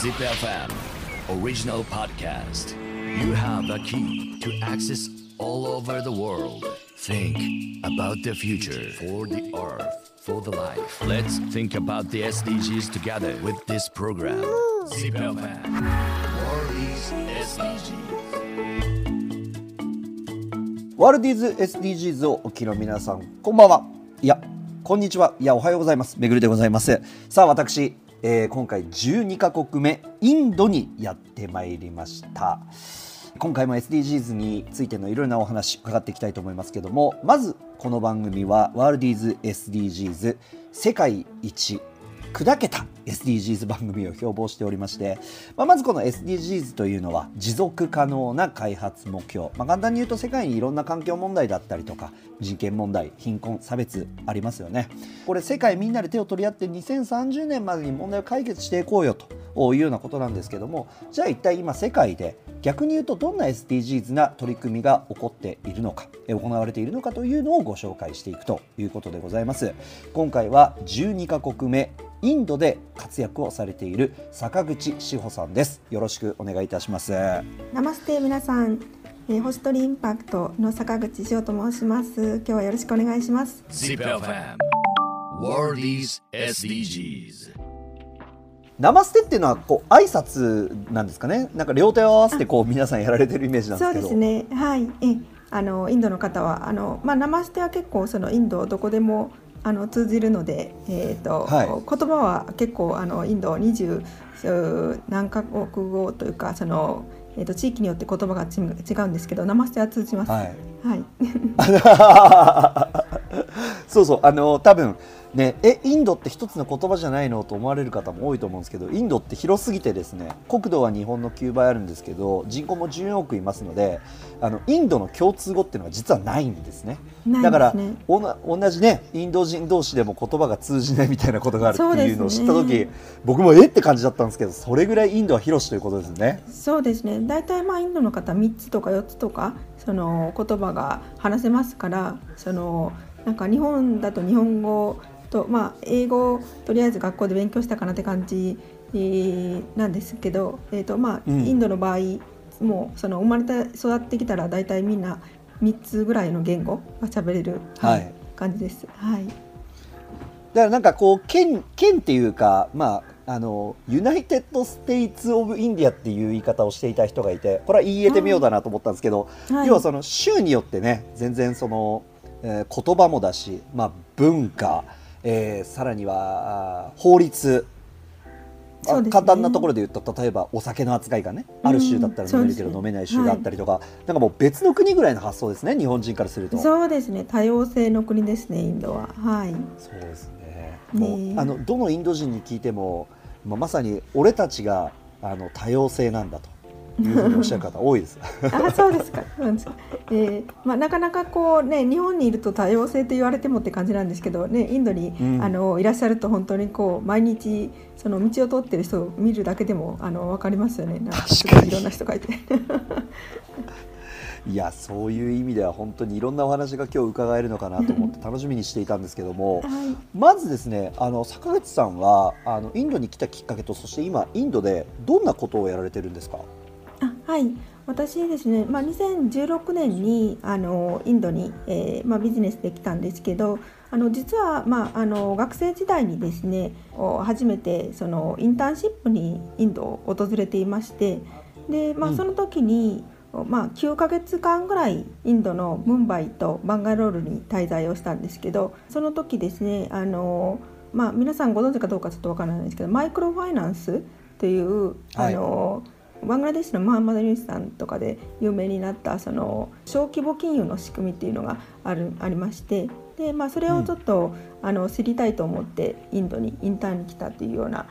ZipFM original podcast. You have the key to access all over the world. Think about the future for the earth, for the life. Let's think about the SDGs together with this program. ZipFM WORLDs SDGs. WORLDs SDGs をお聞きの皆さん、こんばんは。いや、こんにちは。いや、おはようございます。めぐるでございます。さあ、私。今回12カ国目インドにやってまいりました。今回も SDGs についてのいろいろなお話伺っていきたいと思いますけども、まずこの番組は WORLDs SDGs 世界一砕けた SDGs 番組を標榜しておりまして、まずこの SDGs というのは持続可能な開発目標、簡単に言うと世界にいろんな環境問題だったりとか人権問題、貧困、差別ありますよね。これ世界みんなで手を取り合って2030年までに問題を解決していこうよというようなことなんですけども、じゃあ一体今世界で逆に言うとどんな SDGs な取り組みが起こっているのか、行われているのかというのをご紹介していくということでございます。今回は12カ国目インドで活躍をされている坂口志保さんです。よろしくお願いいたします。ナマステ皆さん、星取りインパクトの坂口志保と申します。今日はよろしくお願いします。 ZipFM WORLDs SDGs。 ナマステっていうのはこう挨拶なんですかね。なんか両手を合わせてこう皆さんやられてるイメージなんですけど。そうですね、はい。インドの方はナマステは結構そのインドどこでも通じるので、言葉は結構インド20何カ国語というか地域によって言葉が違うんですけど、ナマステは通じます。はいはい、そうそう、多分ね、インドって一つの言葉じゃないのと思われる方も多いと思うんですけど、インドって広すぎてですね、国土は日本の9倍あるんですけど人口も14億いますので、インドの共通語っていうのは実はないんですね。だから同じね、インド人同士でも言葉が通じないみたいなことがあるっていうのを知った時、僕もって感じだったんですけど、それぐらいインドは広しということですね。そうですね、だいたいインドの方3つとか4つとかその言葉が話せますから、なんか日本だと日本語と、英語をとりあえず学校で勉強したかなって感じなんですけど、インドの場合もう生まれて育ってきたら大体みんな3つぐらいの言語が喋れる、感じです、はい。だからなんかこう県っていうか、ユナイテッドステイツオブインディアっていう言い方をしていた人がいて、これは言えてみようだなと思ったんですけど、要はその州によってね全然言葉もだし、文化、さらには法律、簡単なところで言うと例えばお酒の扱いがね、ある州だったら飲めるけど飲めない州があったりとか、なんかもう別の国ぐらいの発想ですね、日本人からすると。そうですね、多様性の国ですねインドは。はい、そうですね。もうどのインド人に聞いても、まさに俺たちが多様性なんだというふうにおっしゃる方多いです。あ、そうですか。なかなか日本にいると多様性と言われてもって感じなんですけど、インドに、いらっしゃると本当に毎日その道を通ってる人を見るだけでも分かりますよね。なんかいろんな人がいて。いや、そういう意味では本当にいろんなお話が今日伺えるのかなと思って楽しみにしていたんですけども、まずですね、坂口さんはインドに来たきっかけと、そして今インドでどんなことをやられてるんですか？はい、私ですね、2016年にインドに、ビジネスで来たんですけど、実は、学生時代にですね初めてインターンシップにインドを訪れていまして、で、その時に、9ヶ月間ぐらいインドのムンバイとバンガロールに滞在をしたんですけど、その時ですね皆さんご存知かどうかちょっとわからないんですけど、マイクロファイナンスというバングラデシュのムハンマド・ユヌスさんとかで有名になった小規模金融の仕組みっていうのがありまして、で、それをちょっと知りたいと思ってインドにインターンに来たというような、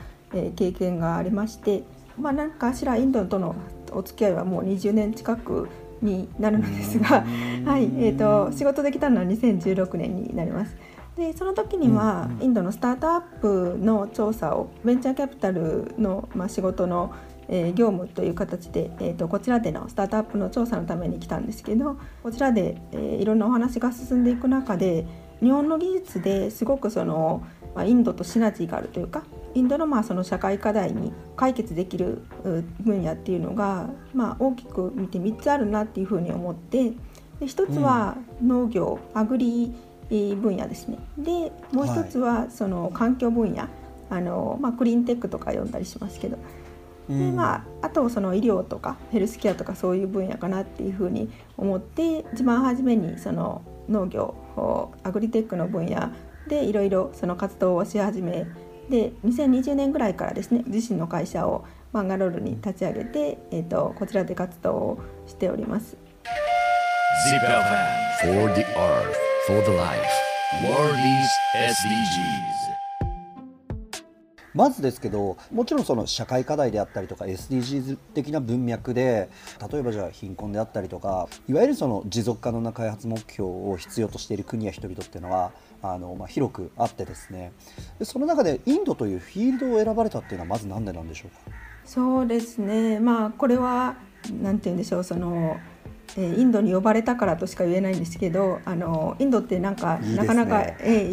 経験がありまして、なんかしらインドとのお付き合いはもう20年近くになるのですが、仕事できたのは2016年になります。で、その時にはインドのスタートアップの調査をベンチャーキャピタルの、仕事の業務という形で、こちらでのスタートアップの調査のために来たんですけど、こちらで、いろんなお話が進んでいく中で、日本の技術ですごくインドとシナジーがあるというか、インドのその社会課題に解決できる分野っていうのが、大きく見て3つあるなっていうふうに思って、で1つは農業、アグリ分野ですね。でもう1つはその環境分野、クリーンテックとか呼んだりしますけど、であとその医療とかヘルスケアとかそういう分野かなっていうふうに思って、一番初めにその農業アグリテックの分野でいろいろその活動をし始めで、2020年ぐらいからですね、自身の会社をバンガロールに立ち上げて、こちらで活動をしております。ZipFM for the Earth for the Life WORLDs SDGs。まずですけど、もちろんその社会課題であったりとか SDGs 的な文脈で、例えばじゃあ貧困であったりとか、いわゆるその持続可能な開発目標を必要としている国や人々っていうのは広くあってですね、でその中でインドというフィールドを選ばれたっていうのはまず何でなんでしょうか？そうですね、これはなんて言うんでしょう、そのインドに呼ばれたからとしか言えないんですけど、インドっていいですね、なかなか、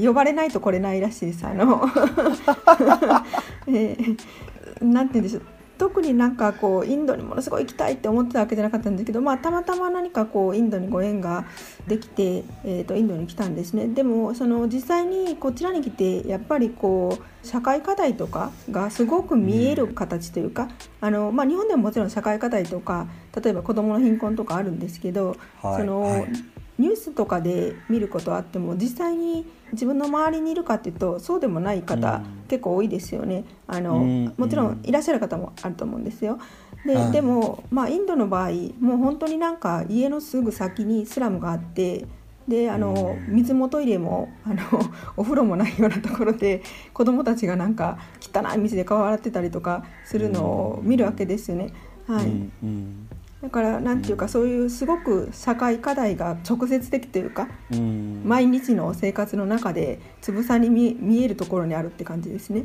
呼ばれないと来れないらしいです。なんて言うんでしょう、特にインドにものすごい行きたいって思ってたわけじゃなかったんですけど、たまたま何かインドにご縁ができて、インドに来たんですね。でもその実際にこちらに来て、やっぱり社会課題とかがすごく見える形というか、日本でももちろん社会課題とか、例えば子どもの貧困とかあるんですけど、ニュースとかで見ることはあっても、実際に自分の周りにいるかっていうとそうでもない方、結構多いですよね。もちろんいらっしゃる方もあると思うんですよ。でも、インドの場合もう本当に家のすぐ先にスラムがあって、で水もトイレもお風呂もないようなところで、子どもたちが汚い水で顔を洗ってたりとかするのを見るわけですよね。だからそういうすごく社会課題が直接的というか、毎日の生活の中でつぶさに見えるところにあるって感じですね。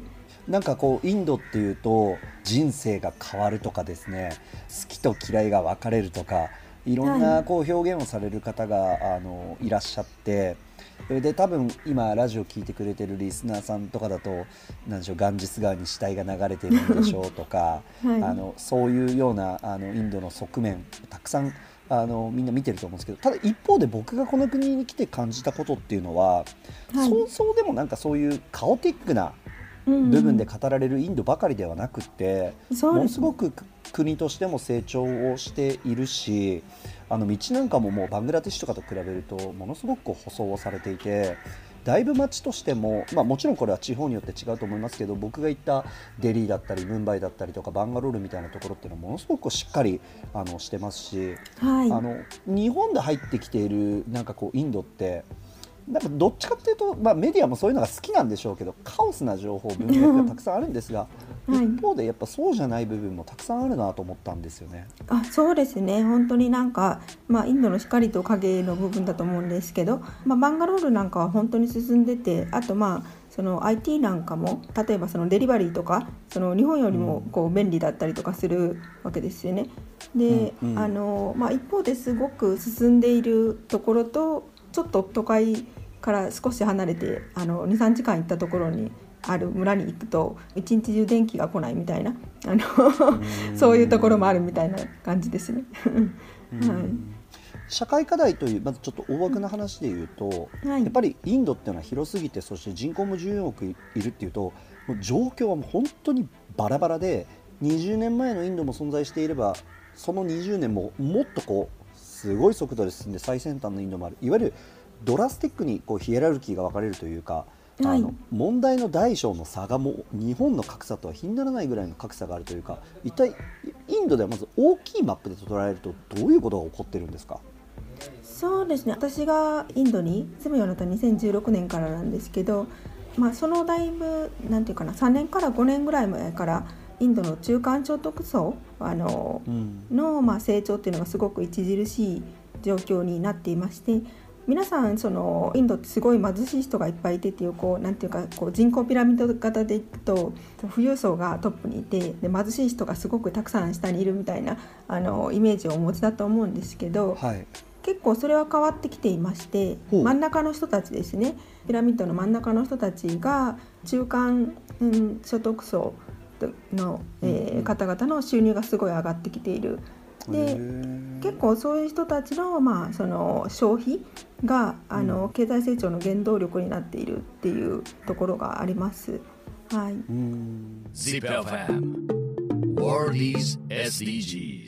インドっていうと人生が変わるとかですね、好きと嫌いが分かれるとか、いろんな表現をされる方がいらっしゃって、で多分今ラジオ聞いてくれてるリスナーさんとかだと、何でしょう、ガンジス川に死体が流れてるんでしょうとか、そういうようなインドの側面たくさんみんな見てると思うんですけど、ただ一方で僕がこの国に来て感じたことっていうのは、そうそうでもそういうカオティックな部分で語られるインドばかりではなくって、ものすごく国としても成長をしているし、道なんかもバングラデシュとかと比べるとものすごく舗装をされていて、だいぶ街としても、もちろんこれは地方によって違うと思いますけど、僕が行ったデリーだったりムンバイだったりとかバンガロールみたいなところっていうのはものすごくしっかりしてますし、日本で入ってきているインドってどっちかっていうと、メディアもそういうのが好きなんでしょうけど、カオスな情報文脈がたくさんあるんですが一方でやっぱそうじゃない部分もたくさんあるなと思ったんですよね。そうですね、本当にインドの光と影の部分だと思うんですけど、バンガロールなんかは本当に進んでて、あとその IT なんかも、例えばそのデリバリーとか日本よりも便利だったりとかするわけですよね。で、一方ですごく進んでいるところと、ちょっと都会から少し離れて 2,3 時間行ったところにある村に行くと、一日中電気が来ないみたいなそういうところもあるみたいな感じですね。社会課題というまずちょっと大枠な話でいうと、やっぱりインドっていうのは広すぎて、そして人口も14億いるっていうと、状況はもう本当にバラバラで、20年前のインドも存在していれば、その20年ももっとすごい速度で進んで最先端のインドもある、いわゆるドラスティックにヒエラルキーが分かれるというか、問題の大小の差がもう日本の格差とは比にならないぐらいの格差があるというか、一体インドではまず大きいマップで捉えるとどういうことが起こってるんですか？そうですね、私がインドに住むようになった2016年からなんですけど、そのだいぶ3年から5年ぐらい前からインドの中間所得層の成長というのがすごく著しい状況になっていまして、皆さんインドってすごい貧しい人がいっぱいいてっていう人口ピラミッド型でいくと、富裕層がトップにいて、で貧しい人がすごくたくさん下にいるみたいなイメージをお持ちだと思うんですけど、結構それは変わってきていまして、真ん中の人たちですね、ピラミッドの真ん中の人たちが中間所得層の、方々の収入がすごい上がってきている。で結構そういう人たちの、その消費が経済成長の原動力になっているっていうところがあります、はい。ZipFM WORLDs SDGs